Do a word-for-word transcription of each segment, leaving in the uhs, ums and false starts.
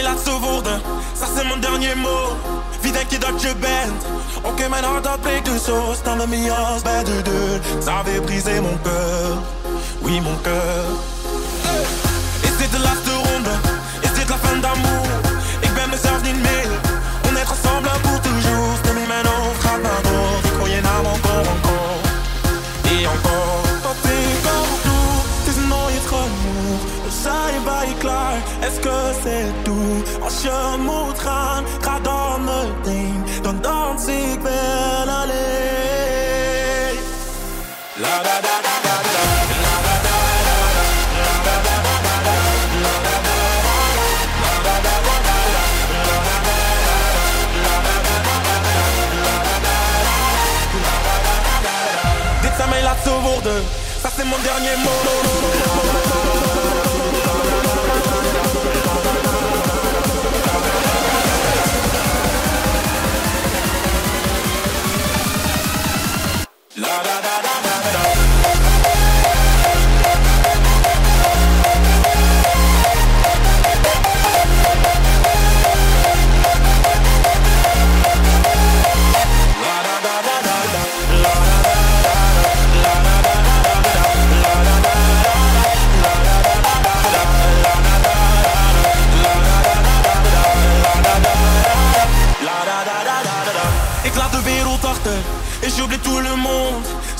je laat zo worden, dat is mijn dernier mot. Wie denk je dat je bent? Oké, okay, mijn hart dat breekt dus zo. Staande mij als bij de deur. Ça avait brisé mon cœur. Oui, mon cœur. Hey. Is dit de laatste ronde? Is dit la fin d'amour? Ik ben mezelf niet meer. On est ensemble pour toujours. Stem in mijn hoofd gaat naar door. Ik hoor je naam encore, encore. Et encore. Wat ik al doe, het is nooit genoeg. We zijn bij je klaar. Est-ce que c'est tout? Als je moet gaan, ga dan meteen. Dan dans ik wel alleen. La da da da da da. La da da da da. La da da da da da. La da da da da. La da da da da. La da da da da. La da da da da. La da da da da. Dit zijn mijn laatste woorden. Ça c'est mon dernier mot.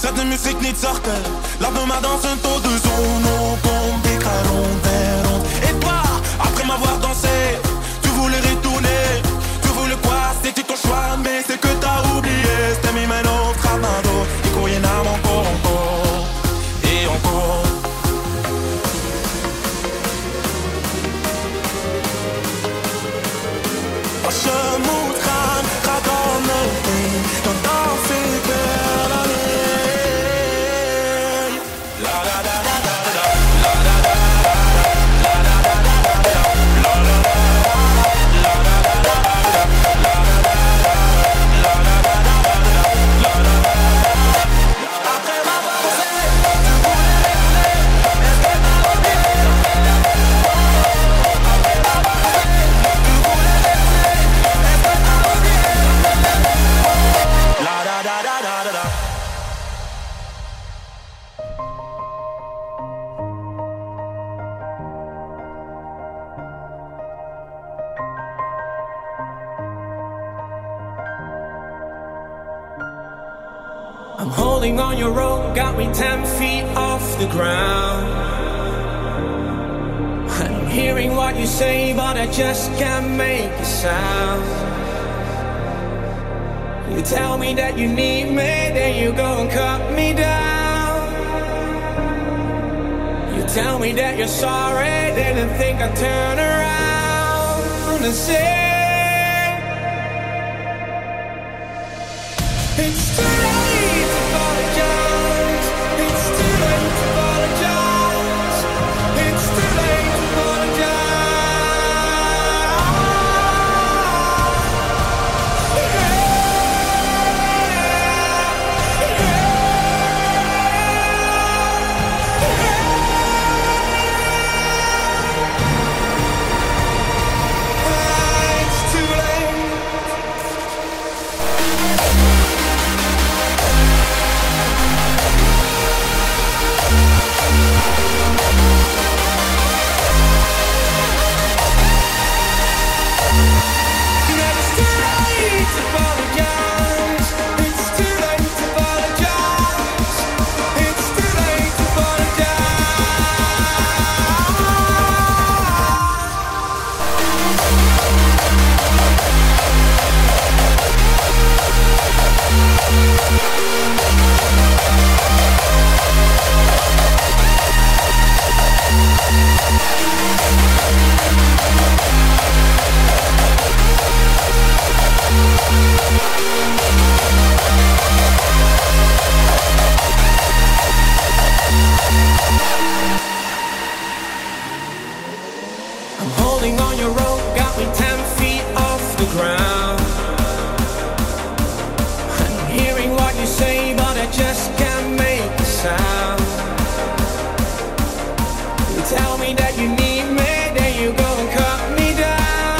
Zet de muziek niet zachter. Laat me maar dansen tot de zon opkomt. Ik ga rond en rond. Et toi, après m'avoir dansé, tu voulais retourner. Tu voulais quoi? C'était ton choix, mais c'est que t'as oublié. Stem in mijn hoofd gaat naar door. Ik hoor je naam encore, encore. Et encore. Als je moet gaan, ga dan meteen. Dan dans ik wel alleen. On your own, got me ten feet off the ground. I'm hearing what you say, but I just can't make a sound. You tell me that you need me, then you go and cut me down. You tell me that you're sorry, then I think I turn around and say it's time. Tell me that you need me, then you go and cut me down.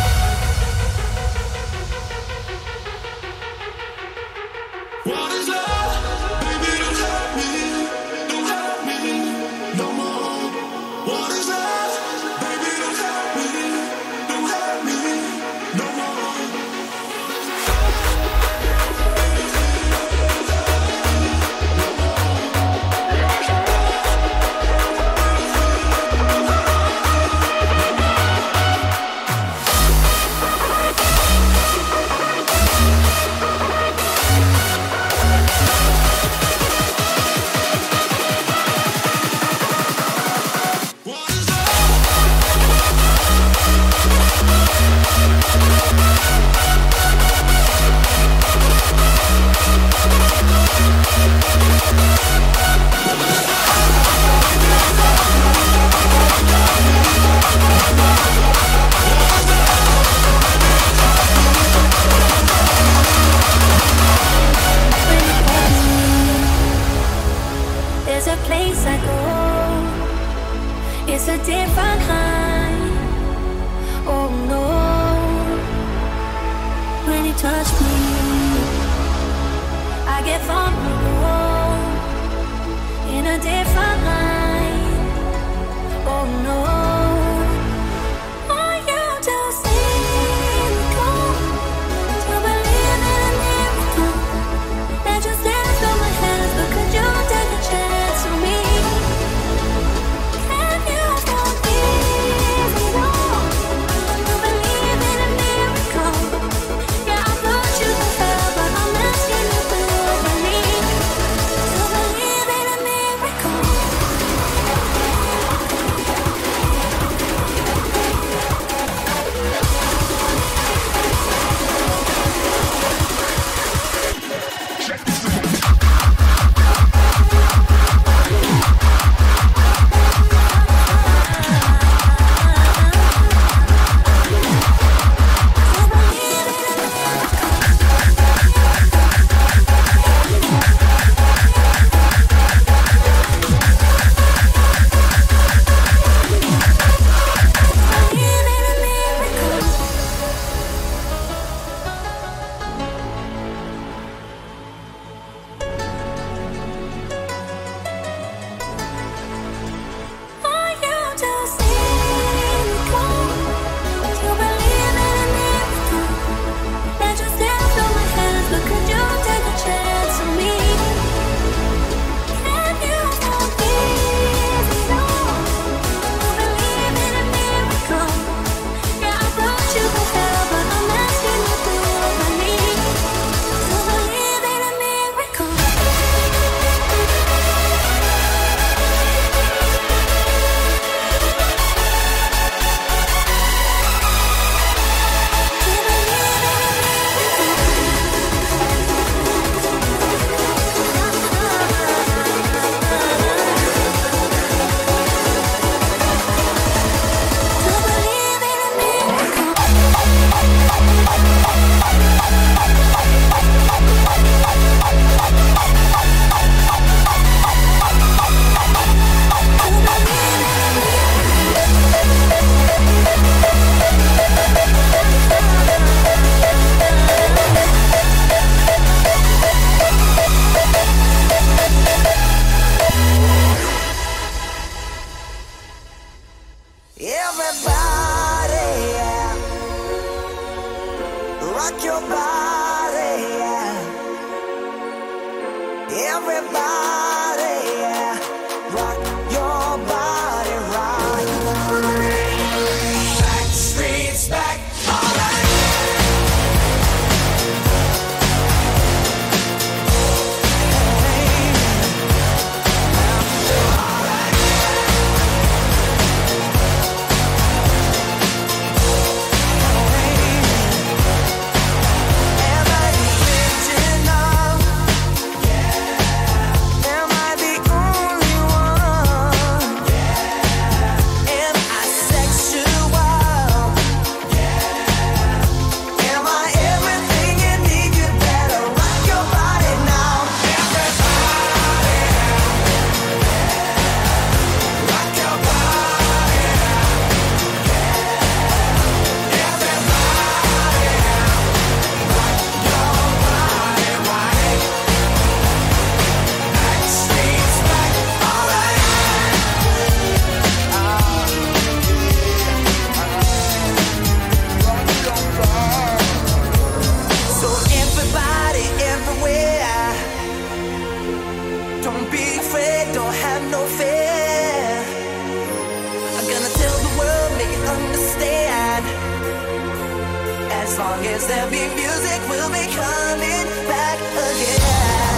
As long as there be music, we'll be coming back again.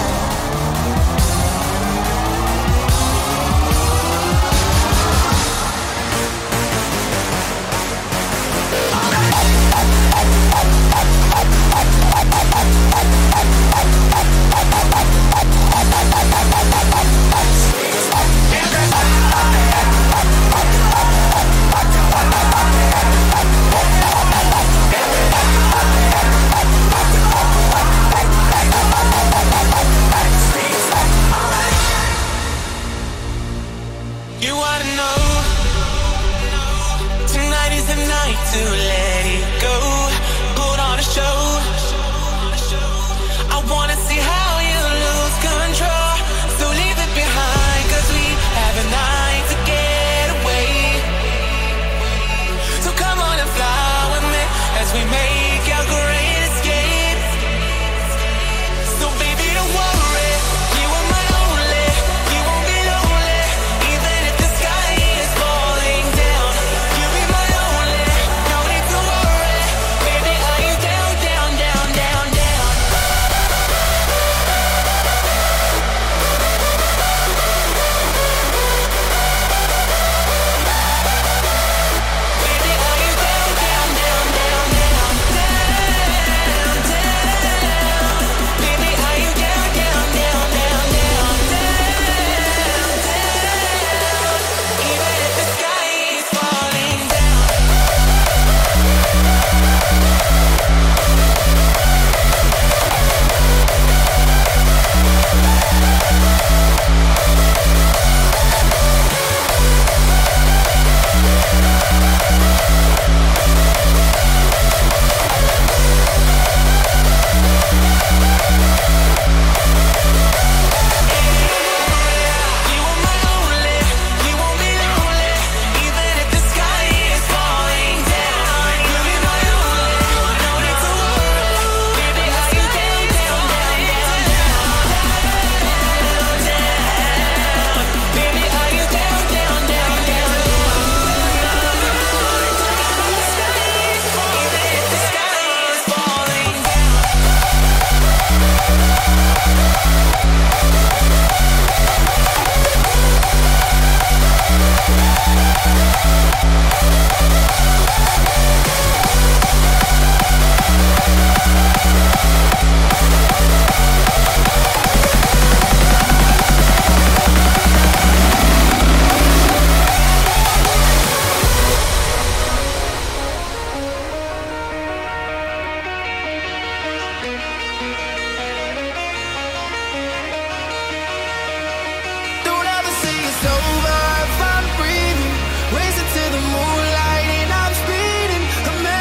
Over if I'm breathing, racing to the moonlight and I'm speeding.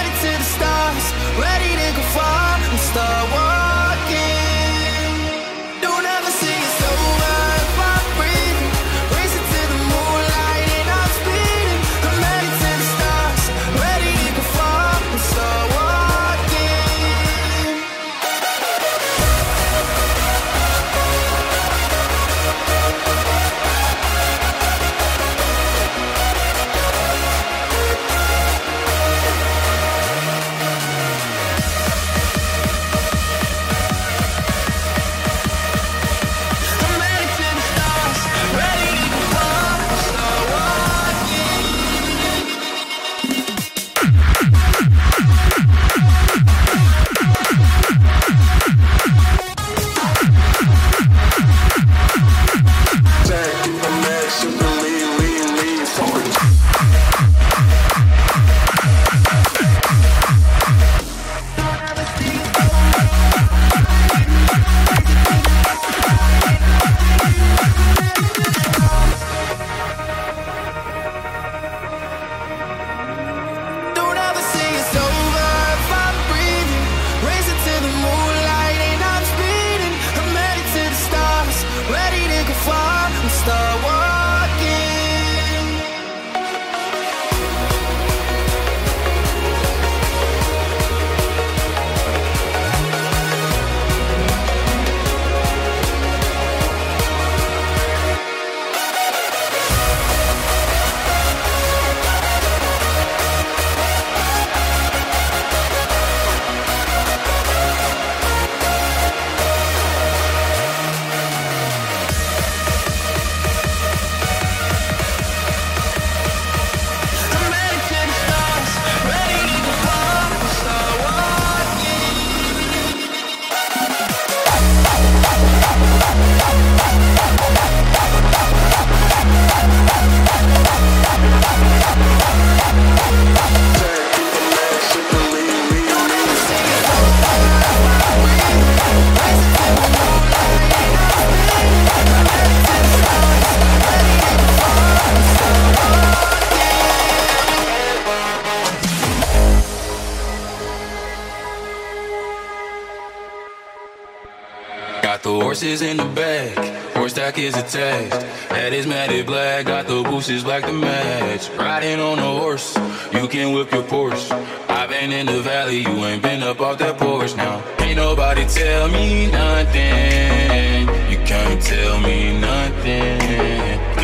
Horses in the back, horse stack is attached. Head is matted black, got the bushes black to match. Riding on a horse, you can whip your Porsche. I've been in the valley, you ain't been up off that porch now. Ain't nobody tell me nothing. You can't tell me nothing.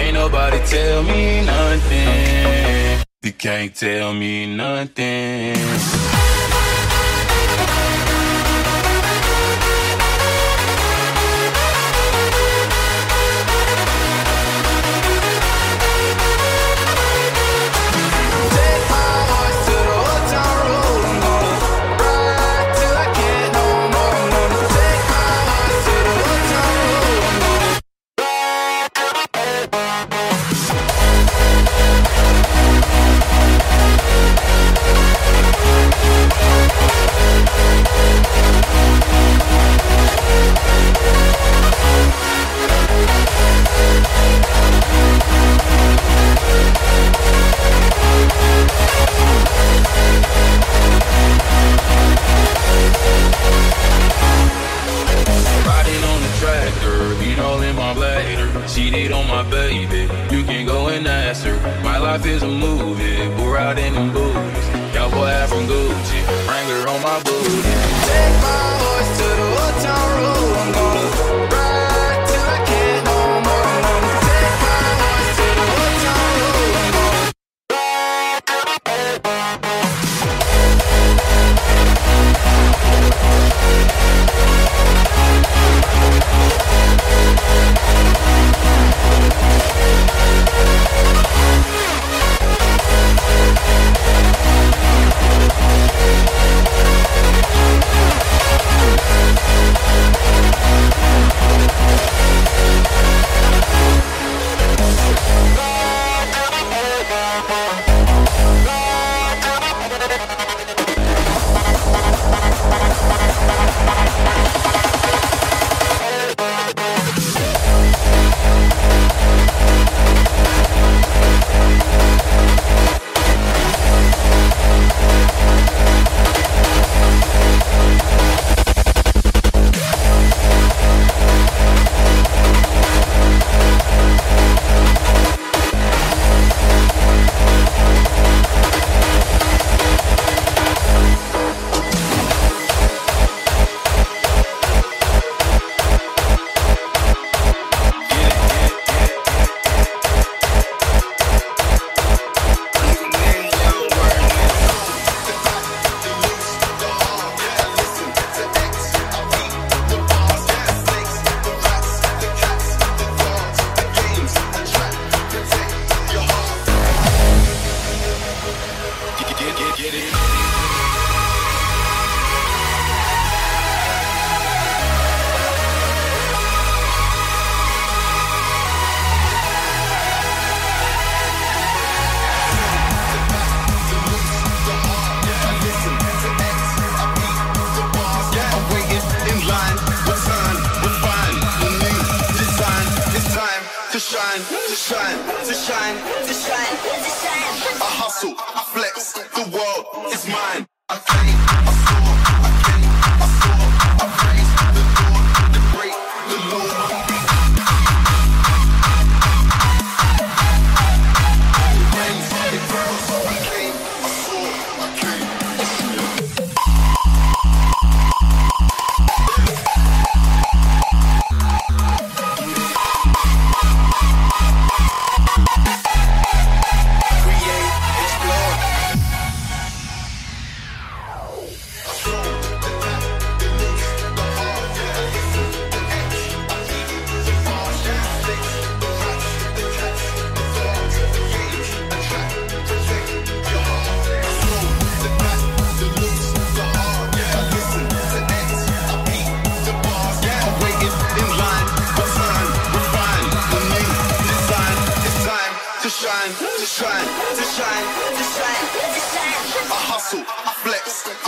Ain't nobody tell me nothing. You can't tell me nothing.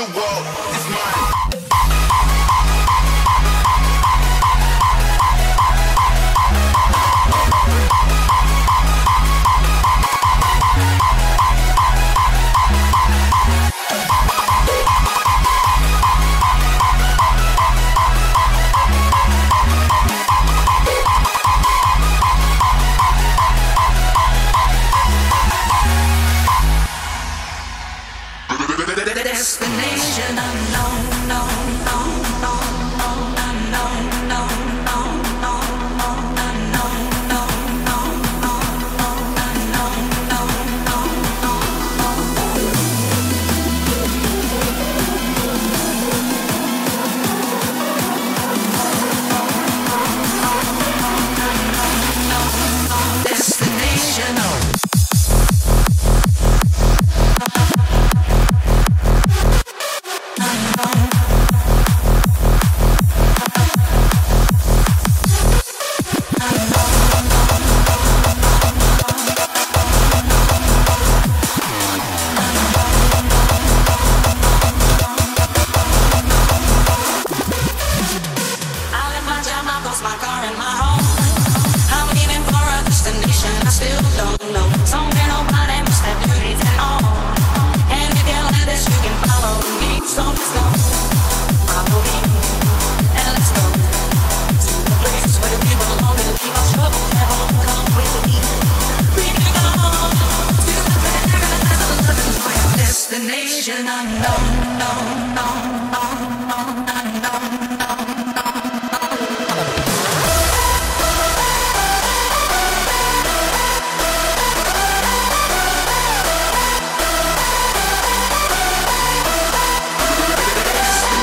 the world is mine. Destination unknown, no, no, no, no, no, no, no, no, no, no, no, no, no, no, no, no, no, no, destination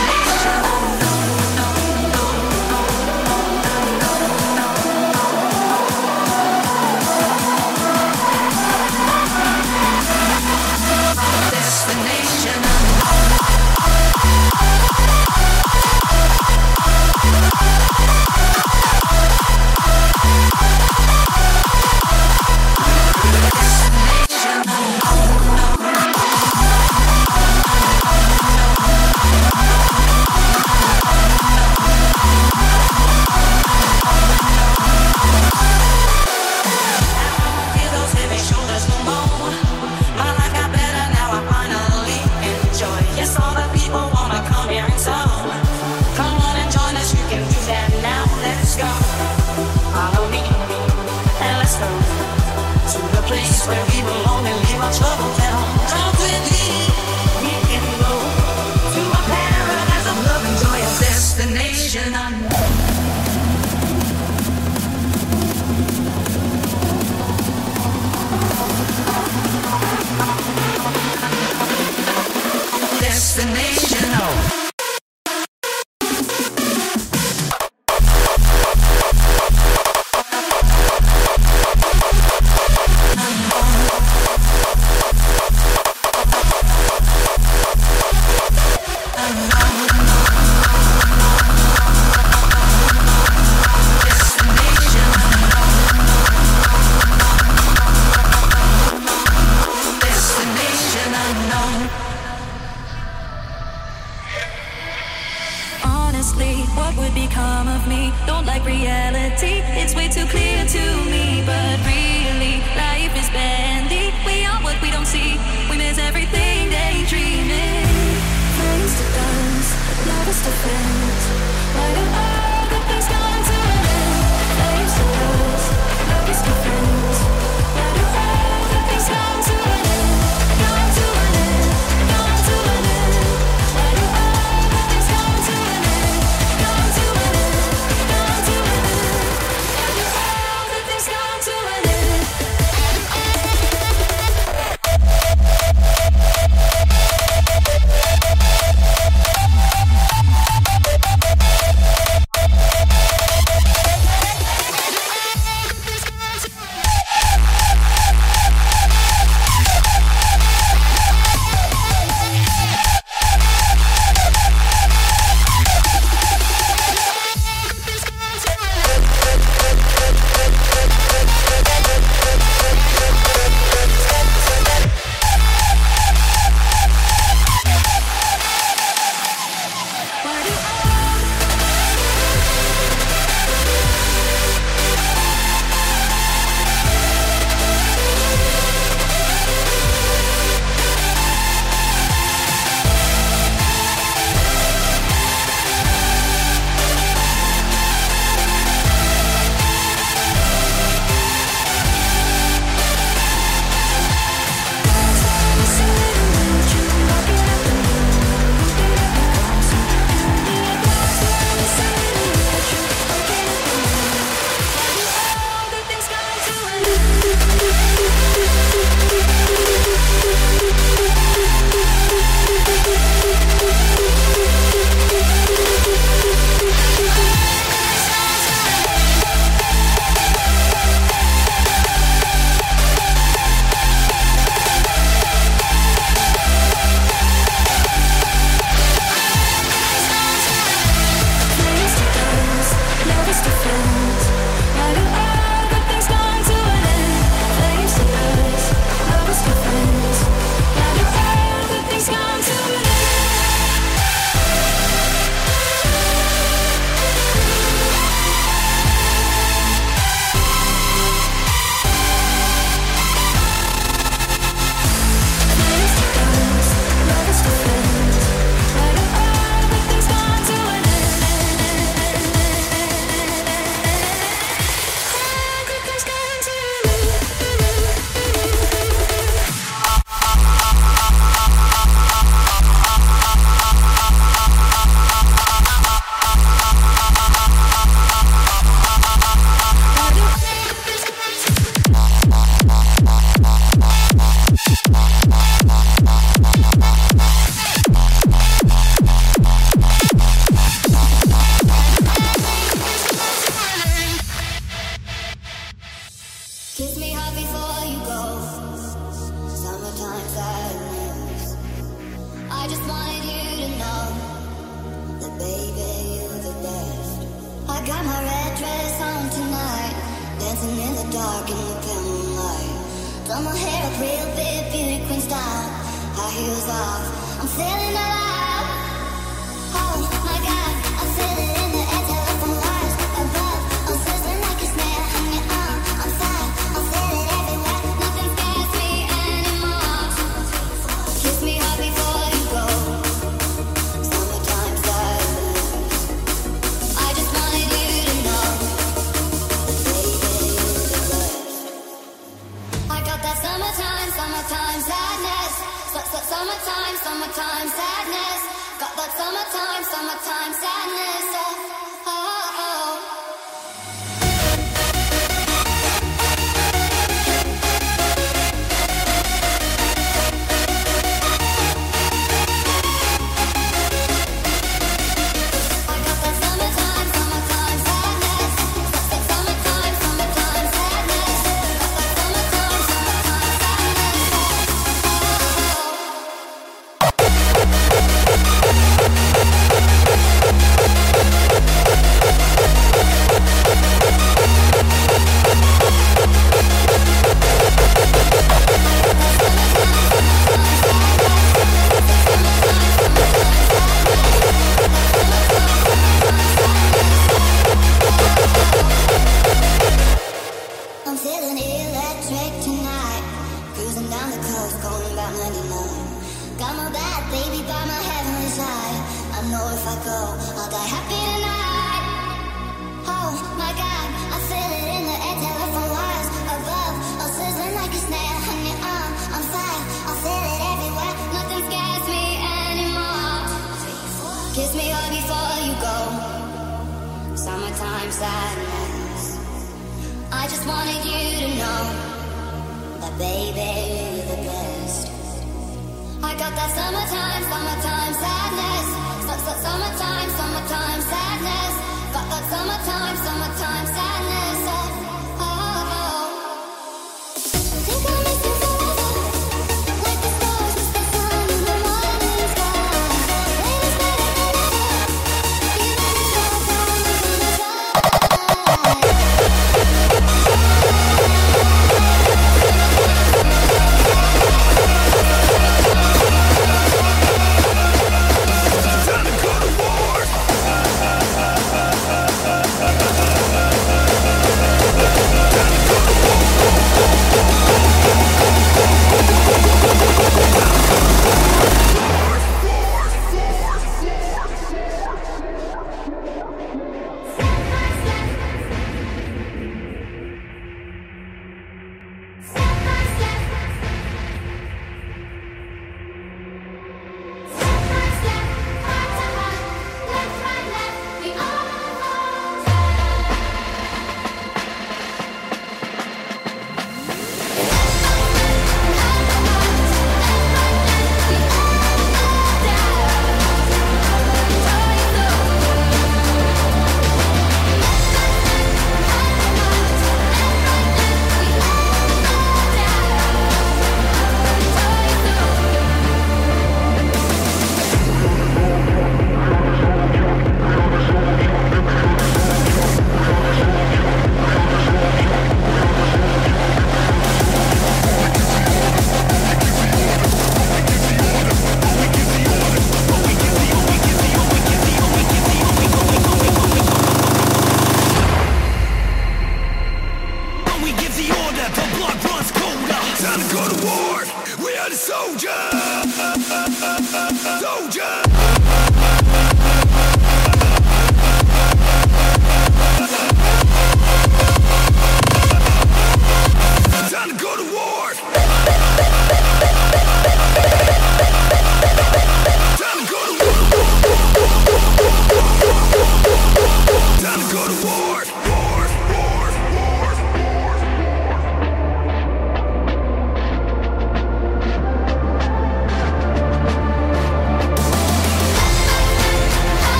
unknown. dancing in the dark in the dim light. Done my hair up real big, beauty queen style. High heels off, I'm feeling alive. Oh my God, I feel it in the air. Tell us I'm liars above, I'm sizzling like a snare. Hang your arm, I'm fine, I feel it everywhere. Nothing scares me anymore. Kiss me hard before you go. Summertime sadness. I just wanted you to know. I got that summertime, summertime sadness. Summertime, summertime sadness. Got that summertime, summertime sadness. Oh, oh, oh.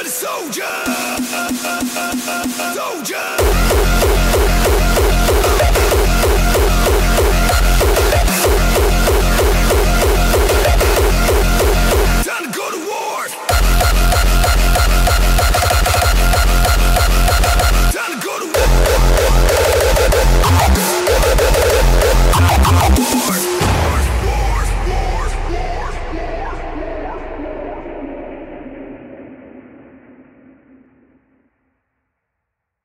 American soldier.